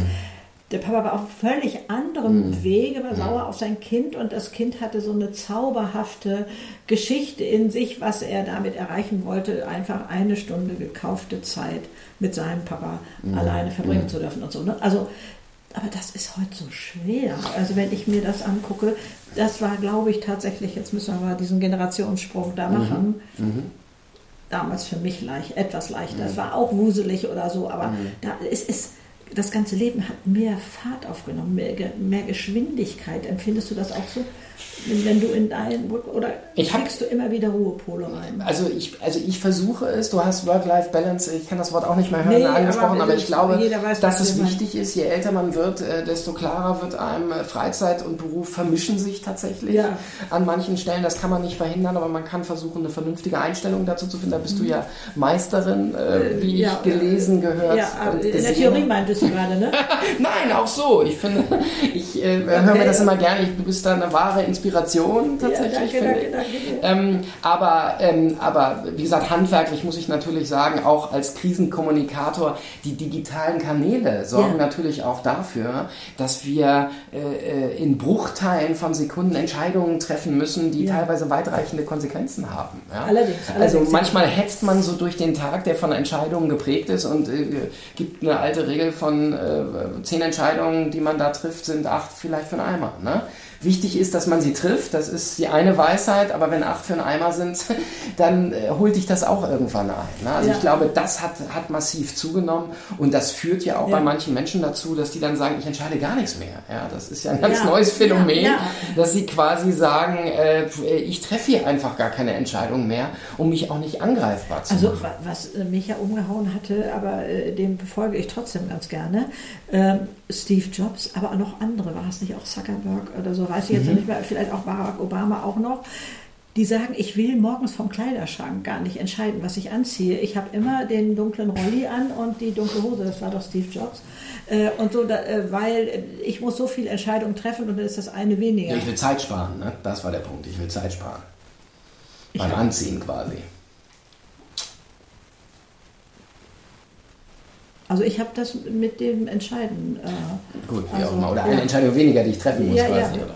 der Papa war auf völlig anderem Wege, war sauer auf sein Kind und das Kind hatte so eine zauberhafte Geschichte in sich, was er damit erreichen wollte, einfach eine Stunde gekaufte Zeit mit seinem Papa alleine verbringen zu dürfen und so. Ne? Also, aber das ist heute so schwer. Also wenn ich mir das angucke, das war, glaube ich, tatsächlich, jetzt müssen wir mal diesen Generationssprung da machen, damals für mich etwas leichter. Das war auch wuselig oder so, aber das ganze Leben hat mehr Fahrt aufgenommen, mehr Geschwindigkeit. Empfindest du das auch so? Wenn du in deinen oder kriegst du immer wieder Ruhepole rein? Also ich versuche es, du hast Work-Life-Balance, ich kann das Wort auch nicht mehr hören, angesprochen, aber ich glaube, weiß, dass es wichtig ist, je älter man wird, desto klarer wird einem, Freizeit und Beruf vermischen sich tatsächlich an manchen Stellen, das kann man nicht verhindern, aber man kann versuchen, eine vernünftige Einstellung dazu zu finden, da bist du ja Meisterin, wie ich gelesen, gehört und gesehen. In der Theorie meintest du gerade, ne? Nein, auch so, ich finde, ich höre mir das immer gerne, du bist da eine wahre eine Inspiration tatsächlich, ja, finde ich. Aber wie gesagt, handwerklich muss ich natürlich sagen, auch als Krisenkommunikator, die digitalen Kanäle sorgen natürlich auch dafür, dass wir in Bruchteilen von Sekunden Entscheidungen treffen müssen, die teilweise weitreichende Konsequenzen haben. Ja? Allerdings. Also manchmal hetzt man so durch den Tag, der von Entscheidungen geprägt ist, und gibt eine alte Regel von 10 Entscheidungen, die man da trifft, sind 8 vielleicht für einen Eimer. Ne? Wichtig ist, dass man sie trifft, das ist die eine Weisheit, aber wenn 8 für einen Eimer sind, dann holt dich das auch irgendwann ein. Ne? Also ich glaube, das hat massiv zugenommen, und das führt ja auch bei manchen Menschen dazu, dass die dann sagen, ich entscheide gar nichts mehr. Ja, das ist ja ein ganz neues Phänomen, dass sie quasi sagen, ich treffe hier einfach gar keine Entscheidung mehr, um mich auch nicht angreifbar zu machen. Also was mich ja umgehauen hatte, aber dem befolge ich trotzdem ganz gerne, Steve Jobs, aber auch noch andere, war es nicht auch Zuckerberg oder so, weiß ich jetzt nicht mehr, vielleicht auch Barack Obama auch noch, die sagen, ich will morgens vom Kleiderschrank gar nicht entscheiden, was ich anziehe. Ich habe immer den dunklen Rolli an und die dunkle Hose, das war doch Steve Jobs. Und so, weil ich muss so viel Entscheidungen treffen und dann ist das eine weniger. Ich will Zeit sparen, ne? Das war der Punkt, ich will Zeit sparen. Beim Anziehen quasi. Also ich habe das mit dem Entscheiden. Gut, wie also, auch immer. Oder eine Entscheidung weniger, die ich treffen muss.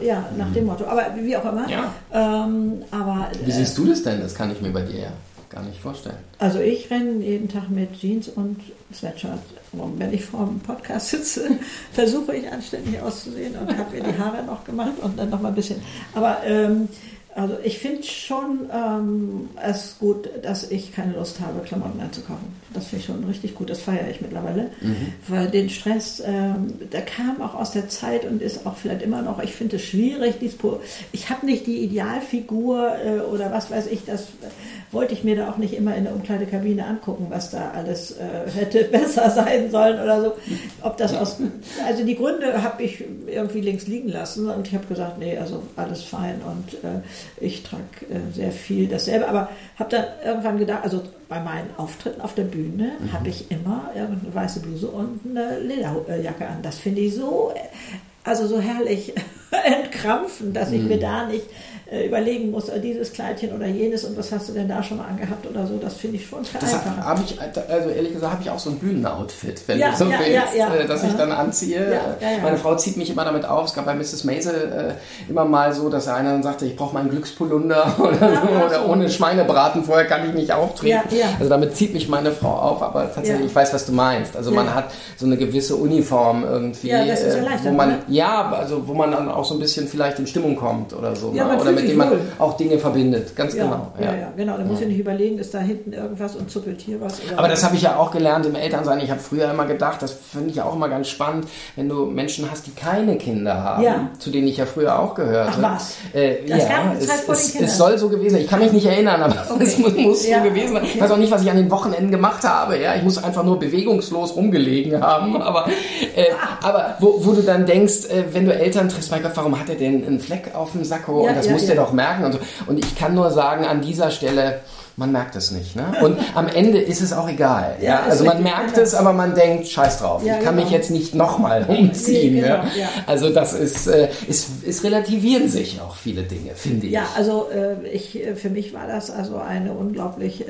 Ja, nach dem Motto. Aber wie auch immer. Ja. Wie siehst du das denn? Das kann ich mir bei dir ja gar nicht vorstellen. Also ich renne jeden Tag mit Jeans und Sweatshirt rum. Wenn ich vor dem Podcast sitze, versuche ich anständig auszusehen und habe mir die Haare noch gemacht und dann noch mal ein bisschen. Aber also ich finde schon es gut, dass ich keine Lust habe, Klamotten anzukaufen. Das finde ich schon richtig gut, das feiere ich mittlerweile. Weil den Stress, der kam auch aus der Zeit und ist auch vielleicht immer noch, ich finde es schwierig, ich habe nicht die Idealfigur oder was weiß ich, das wollte ich mir da auch nicht immer in der Umkleidekabine angucken, was da alles hätte besser sein sollen oder so. Also die Gründe habe ich irgendwie links liegen lassen und ich habe gesagt, nee, also alles fein und ich trage sehr viel dasselbe, aber habe dann irgendwann gedacht, also bei meinen Auftritten auf der Bühne habe ich immer irgendeine weiße Bluse und eine Lederjacke an. Das finde ich so, also so herrlich entkrampfend, dass ich mir da nicht überlegen muss, dieses Kleidchen oder jenes und was hast du denn da schon mal angehabt oder so, das finde ich schon vereinfacht. Also ehrlich gesagt habe ich auch so ein Bühnenoutfit, wenn du so willst, dass ich dann anziehe. Meine Frau zieht mich immer damit auf, es gab bei Mrs. Maisel immer mal so, dass einer dann sagte, ich brauche meinen Glückspolunder oder ohne Schweinebraten, vorher kann ich nicht auftreten. Also damit zieht mich meine Frau auf, aber tatsächlich, ich weiß, was du meinst. Also man hat so eine gewisse Uniform irgendwie, das ist ja leichter, wo man dann auch so ein bisschen vielleicht in Stimmung kommt oder so. Oder mit dem man auch Dinge verbindet, ganz genau. Da muss ich nicht überlegen, ist da hinten irgendwas und zuppelt hier was. Oder aber das habe ich ja auch gelernt im Elternsein. Ich habe früher immer gedacht, das finde ich auch immer ganz spannend, wenn du Menschen hast, die keine Kinder haben, zu denen ich ja früher auch gehörte. Ach was? Es soll so gewesen sein. Ich kann mich nicht erinnern, aber es muss so gewesen sein. Ich weiß auch nicht, was ich an den Wochenenden gemacht habe. Ja? Ich muss einfach nur bewegungslos rumgelegen haben. Aber wo du dann denkst, wenn du Eltern triffst, mein Gott, warum hat er denn einen Fleck auf dem Sakko? Und das musst du doch merken und so. Und ich kann nur sagen, an dieser Stelle, man merkt es nicht. Ne? Und am Ende ist es auch egal. Ja? Also man merkt es, aber man denkt, scheiß drauf, ich kann mich jetzt nicht nochmal umziehen. Also das ist relativieren sich auch viele Dinge, finde ich. Ja, also für mich war das also eine unglaublich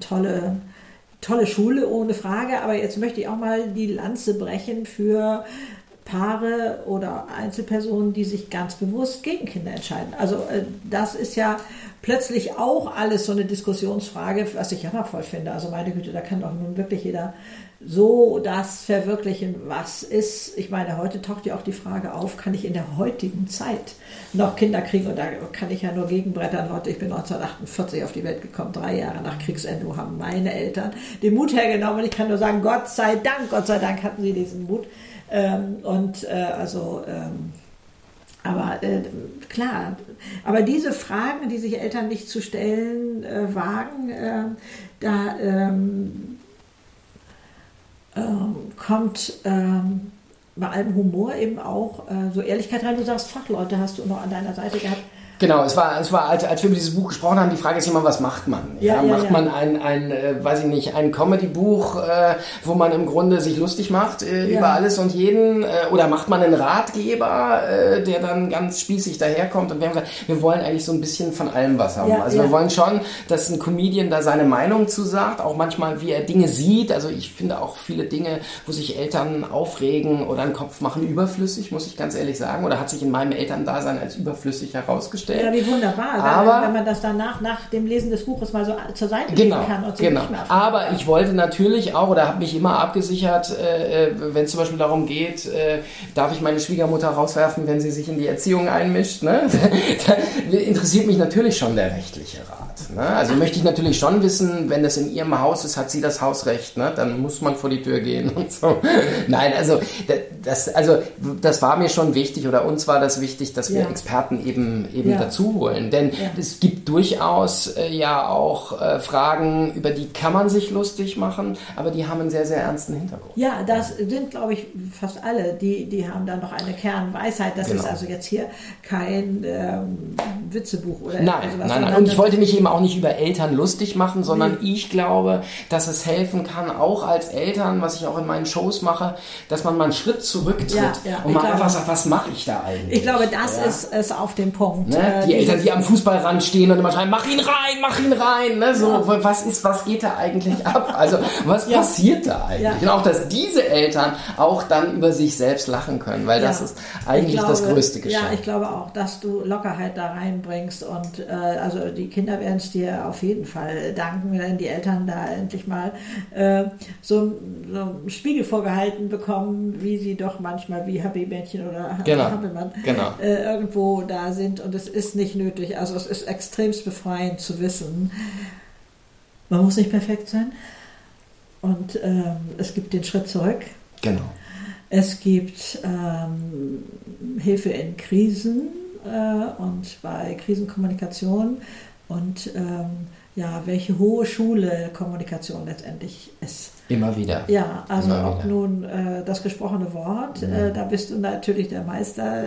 tolle Schule, ohne Frage. Aber jetzt möchte ich auch mal die Lanze brechen für Paare oder Einzelpersonen, die sich ganz bewusst gegen Kinder entscheiden. Also das ist ja plötzlich auch alles so eine Diskussionsfrage, was ich jammervoll finde. Also meine Güte, da kann doch nun wirklich jeder so das verwirklichen, was ist. Ich meine, heute taucht ja auch die Frage auf, kann ich in der heutigen Zeit noch Kinder kriegen? Und da kann ich ja nur gegenbrettern, Leute, ich bin 1948 auf die Welt gekommen, 3 Jahre nach Kriegsende haben meine Eltern den Mut hergenommen. Und ich kann nur sagen, Gott sei Dank hatten sie diesen Mut. Klar, aber diese Fragen, die sich Eltern nicht zu stellen wagen, kommt bei allem Humor eben auch so Ehrlichkeit rein. Du sagst, Fachleute hast du noch an deiner Seite gehabt. Genau, es war als wir über dieses Buch gesprochen haben, die Frage ist immer, was macht man? Macht man ein Comedy-Buch, wo man im Grunde sich lustig macht über alles und jeden? Oder macht man einen Ratgeber, der dann ganz spießig daherkommt? Und wir haben gesagt, wir wollen eigentlich so ein bisschen von allem was haben. Wir wollen schon, dass ein Comedian da seine Meinung zu sagt, auch manchmal, wie er Dinge sieht. Also ich finde auch viele Dinge, wo sich Eltern aufregen oder einen Kopf machen, überflüssig, muss ich ganz ehrlich sagen. Oder hat sich in meinem Elterndasein als überflüssig herausgestellt. Ja, wie wunderbar, aber wenn man das danach, nach dem Lesen des Buches mal so zur Seite legen kann. Und so aber ich wollte natürlich auch, oder habe mich immer abgesichert, wenn es zum Beispiel darum geht, darf ich meine Schwiegermutter rauswerfen, wenn sie sich in die Erziehung einmischt, ne? Da interessiert mich natürlich schon der rechtliche Rat. Ne? Also möchte ich natürlich schon wissen, wenn das in ihrem Haus ist, hat sie das Hausrecht, ne? Dann muss man vor die Tür gehen und so. Nein, also das war mir schon wichtig, oder uns war das wichtig, dass wir Experten eben dazu holen. Denn es gibt durchaus auch Fragen, über die kann man sich lustig machen, aber die haben einen sehr, sehr ernsten Hintergrund. Ja, das sind, glaube ich, fast alle. Die haben da noch eine Kernweisheit. Das ist also jetzt hier kein Witzebuch oder sowas. Nein. Und ich wollte mich eben auch nicht über Eltern lustig machen, sondern ich glaube, dass es helfen kann, auch als Eltern, was ich auch in meinen Shows mache, dass man mal einen Schritt zurücktritt und mal einfach sagt, was mache ich da eigentlich? Ich glaube, das ist es auf dem Punkt. Ne? Die Eltern, die am Fußballrand stehen und immer schreien, mach ihn rein. Ne? So, was geht da eigentlich ab? Also, was passiert da eigentlich? Ja. Und auch, dass diese Eltern auch dann über sich selbst lachen können, weil das ist eigentlich das größte Geschenk. Ja, ich glaube auch, dass du Lockerheit da reinbringst und also die Kinder werden es dir auf jeden Fall danken, wenn die Eltern da endlich mal so einen Spiegel vorgehalten bekommen, wie sie doch manchmal wie HB-Männchen oder Hampelmann irgendwo da sind. Und es ist nicht nötig. Also es ist extremst befreiend zu wissen, man muss nicht perfekt sein. Und es gibt den Schritt zurück. Genau. Es gibt Hilfe in Krisen und bei Krisenkommunikation und welche hohe Schule Kommunikation letztendlich ist. Immer wieder. Ja, also ob nun das gesprochene Wort, da bist du natürlich der Meister,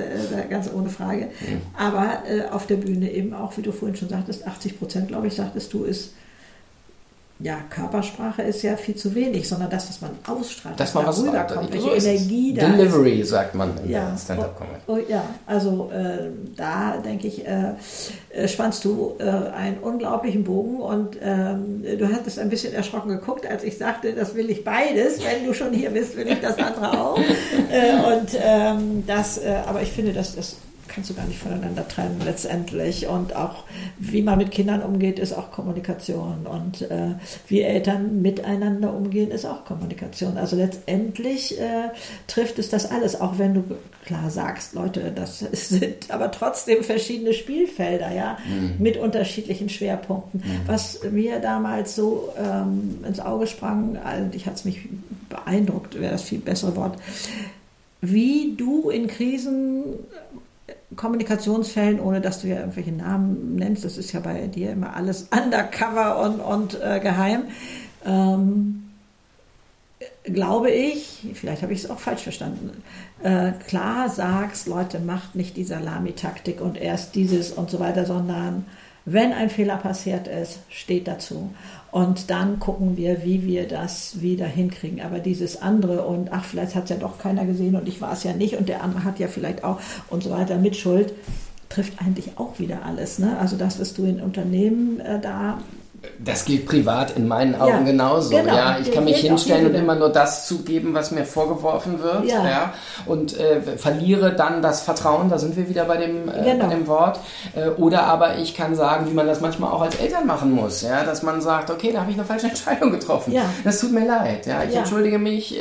ganz ohne Frage. Mhm. Aber auf der Bühne eben auch, wie du vorhin schon sagtest, 80%, glaube ich, sagtest du, ist Körpersprache ist ja viel zu wenig, sondern das, was man ausstrahlt, dass man was rüberkommt, welche Energie da ist. Delivery, sagt man in der Stand-Up-Comedy. Da denke ich, spannst du einen unglaublichen Bogen und du hattest ein bisschen erschrocken geguckt, als ich sagte, das will ich beides, wenn du schon hier bist, will ich das andere auch. Aber ich finde, das ist kannst du gar nicht voneinander trennen letztendlich. Und auch, wie man mit Kindern umgeht, ist auch Kommunikation. Und wie Eltern miteinander umgehen, ist auch Kommunikation. Also letztendlich trifft es das alles, auch wenn du klar sagst, Leute, das sind aber trotzdem verschiedene Spielfelder, mit unterschiedlichen Schwerpunkten. Mhm. Was mir damals so ins Auge sprang, eigentlich hat es mich beeindruckt, wäre das viel bessere Wort, wie du in Krisen Kommunikationsfällen, ohne dass du ja irgendwelche Namen nennst, das ist ja bei dir immer alles undercover und geheim, glaube ich, vielleicht habe ich es auch falsch verstanden, klar sagst, Leute, macht nicht die Salamitaktik und erst dieses und so weiter, sondern wenn ein Fehler passiert ist, steht dazu. Und dann gucken wir, wie wir das wieder hinkriegen. Aber dieses andere und vielleicht hat es ja doch keiner gesehen und ich war es ja nicht und der andere hat ja vielleicht auch und so weiter mit Schuld, trifft eigentlich auch wieder alles. Ne? Also das, was du in Unternehmen da... Das gilt privat in meinen Augen genauso. Genau. Ja, ich kann mich hinstellen und immer nur das zugeben, was mir vorgeworfen wird. Ja. Ja. Und verliere dann das Vertrauen, da sind wir wieder bei dem Wort. Oder aber ich kann sagen, wie man das manchmal auch als Eltern machen muss. Ja? Dass man sagt, okay, da habe ich eine falsche Entscheidung getroffen. Ja. Das tut mir leid. Ja? Ich entschuldige mich,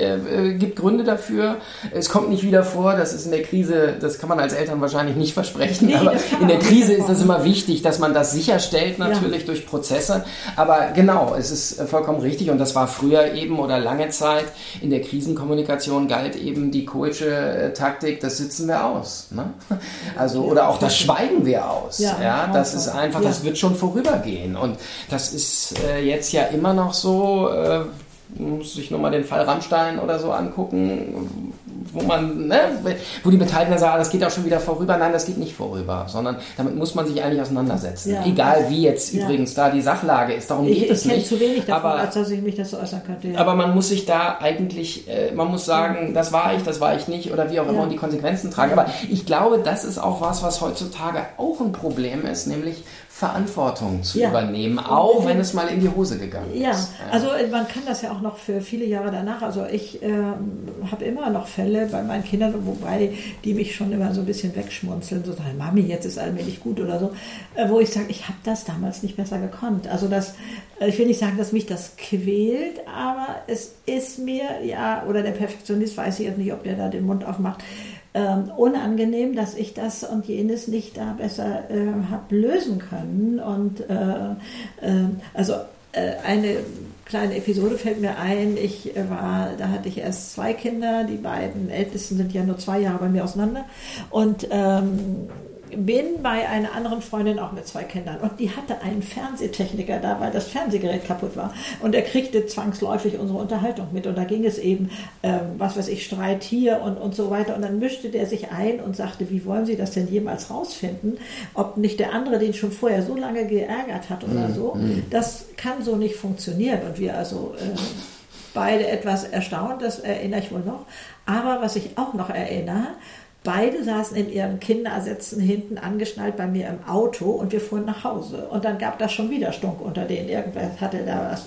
gibt Gründe dafür. Es kommt nicht wieder vor, das ist in der Krise, das kann man als Eltern wahrscheinlich nicht versprechen. Nee, aber in der Krise ist das immer wichtig, dass man das sicherstellt, natürlich durch Prozesse. Aber genau, es ist vollkommen richtig und das war früher eben oder lange Zeit in der Krisenkommunikation galt eben die coache Taktik, das sitzen wir aus. Ne? Also, oder auch das schweigen wir aus. Ja, das ist einfach, das wird schon vorübergehen und das ist jetzt ja immer noch so, muss ich nochmal den Fall Rammstein oder so angucken, wo man, ne, wo die Beteiligten sagen, das geht auch schon wieder vorüber. Nein, das geht nicht vorüber, sondern damit muss man sich eigentlich auseinandersetzen. Ja. Egal wie jetzt übrigens da die Sachlage ist, darum geht es nicht. Ich kenne zu wenig davon, aber, als dass ich mich das so äußern könnte. Ja. Aber man muss sich da eigentlich, man muss sagen, das war ich nicht oder wie auch immer und die Konsequenzen tragen. Aber ich glaube, das ist auch was, was heutzutage auch ein Problem ist, nämlich Verantwortung zu übernehmen, auch wenn es mal in die Hose gegangen ist. Ja, also man kann das ja auch noch für viele Jahre danach, also ich habe immer noch Fälle bei meinen Kindern, wobei die mich schon immer so ein bisschen wegschmunzeln, so sagen, Mami, jetzt ist allmählich gut oder so, wo ich sage, ich habe das damals nicht besser gekonnt. Also das, ich will nicht sagen, dass mich das quält, aber es ist mir, ja, oder der Perfektionist, weiß ich jetzt nicht, ob der da den Mund aufmacht, unangenehm, dass ich das und jenes nicht da besser habe lösen können. Und eine kleine Episode fällt mir ein. Ich war, da hatte ich erst 2 Kinder, die beiden Ältesten sind ja nur 2 Jahre bei mir auseinander. Und bin bei einer anderen Freundin auch mit 2 Kindern und die hatte einen Fernsehtechniker da, weil das Fernsehgerät kaputt war und er kriegte zwangsläufig unsere Unterhaltung mit und da ging es eben, was weiß ich, Streit hier und so weiter und dann mischte der sich ein und sagte, wie wollen Sie das denn jemals rausfinden, ob nicht der andere den schon vorher so lange geärgert hat oder so, das kann so nicht funktionieren und wir also beide etwas erstaunt, das erinnere ich wohl noch, aber was ich auch noch erinnere, beide saßen in ihren Kindersitzen hinten angeschnallt bei mir im Auto und wir fuhren nach Hause. Und dann gab das schon wieder Stunk unter denen. Irgendwas hatte da was.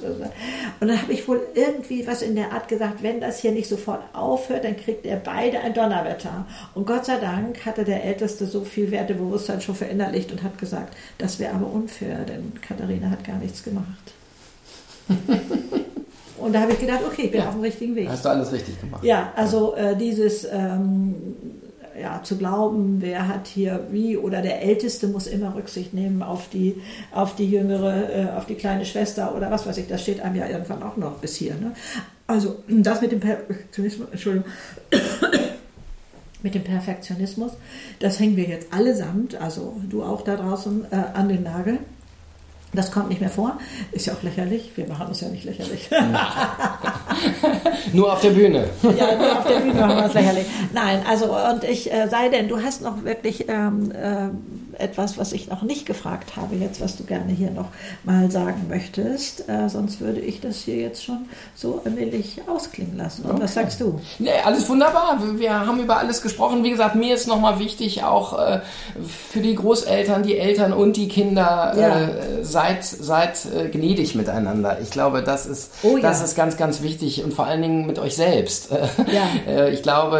Und dann habe ich wohl irgendwie was in der Art gesagt, wenn das hier nicht sofort aufhört, dann kriegt ihr beide ein Donnerwetter. Und Gott sei Dank hatte der Älteste so viel Wertebewusstsein schon verinnerlicht und hat gesagt, das wäre aber unfair, denn Katharina hat gar nichts gemacht. Und da habe ich gedacht, okay, ich bin auf dem richtigen Weg. Hast du alles richtig gemacht. Ja, also dieses... zu glauben, wer hat hier wie oder der Älteste muss immer Rücksicht nehmen auf die Jüngere, auf die kleine Schwester oder was weiß ich, das steht einem ja irgendwann auch noch bis hier. Ne? Also das mit dem Perfektionismus, mit dem Perfektionismus, das hängen wir jetzt allesamt, also du auch da draußen, an den Nagel. Das kommt nicht mehr vor. Ist ja auch lächerlich. Wir machen uns ja nicht lächerlich. Nur auf der Bühne. Ja, nur auf der Bühne machen wir uns lächerlich. Nein, also und ich, sei denn, du hast noch wirklich etwas, was ich noch nicht gefragt habe jetzt, was du gerne hier noch mal sagen möchtest. Sonst würde ich das hier jetzt schon so allmählich ausklingen lassen. Und was sagst du? Nee, alles wunderbar. Wir haben über alles gesprochen. Wie gesagt, mir ist nochmal wichtig, auch für die Großeltern, die Eltern und die Kinder Seid gnädig miteinander. Ich glaube, das ist ganz, ganz wichtig und vor allen Dingen mit euch selbst. Ja. Ich glaube,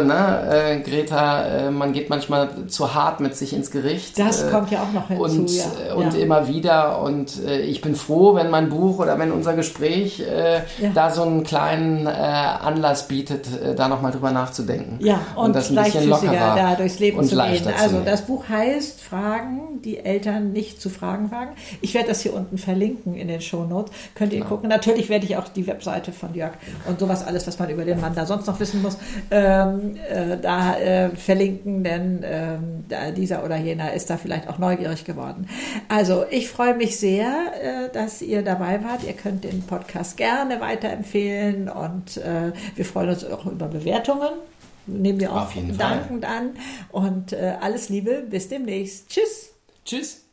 Greta, man geht manchmal zu hart mit sich ins Gericht. Das kommt ja auch noch hinzu. Und immer wieder. Und ich bin froh, wenn mein Buch oder wenn unser Gespräch da so einen kleinen Anlass bietet, da nochmal drüber nachzudenken. Ja, und das ein bisschen lockerer da durchs Leben und zu gehen. Also das Buch heißt Fragen, die Eltern nicht zu fragen wagen. Ich werde das hier unten verlinken in den Shownotes. Könnt ihr gucken. Natürlich werde ich auch die Webseite von Jörg und sowas alles, was man über den Mann da sonst noch wissen muss, verlinken, denn dieser oder jener ist da vielleicht auch neugierig geworden. Also ich freue mich sehr, dass ihr dabei wart. Ihr könnt den Podcast gerne weiterempfehlen und wir freuen uns auch über Bewertungen. Nehmen wir auch dankend an und alles Liebe, bis demnächst. Tschüss. Tschüss.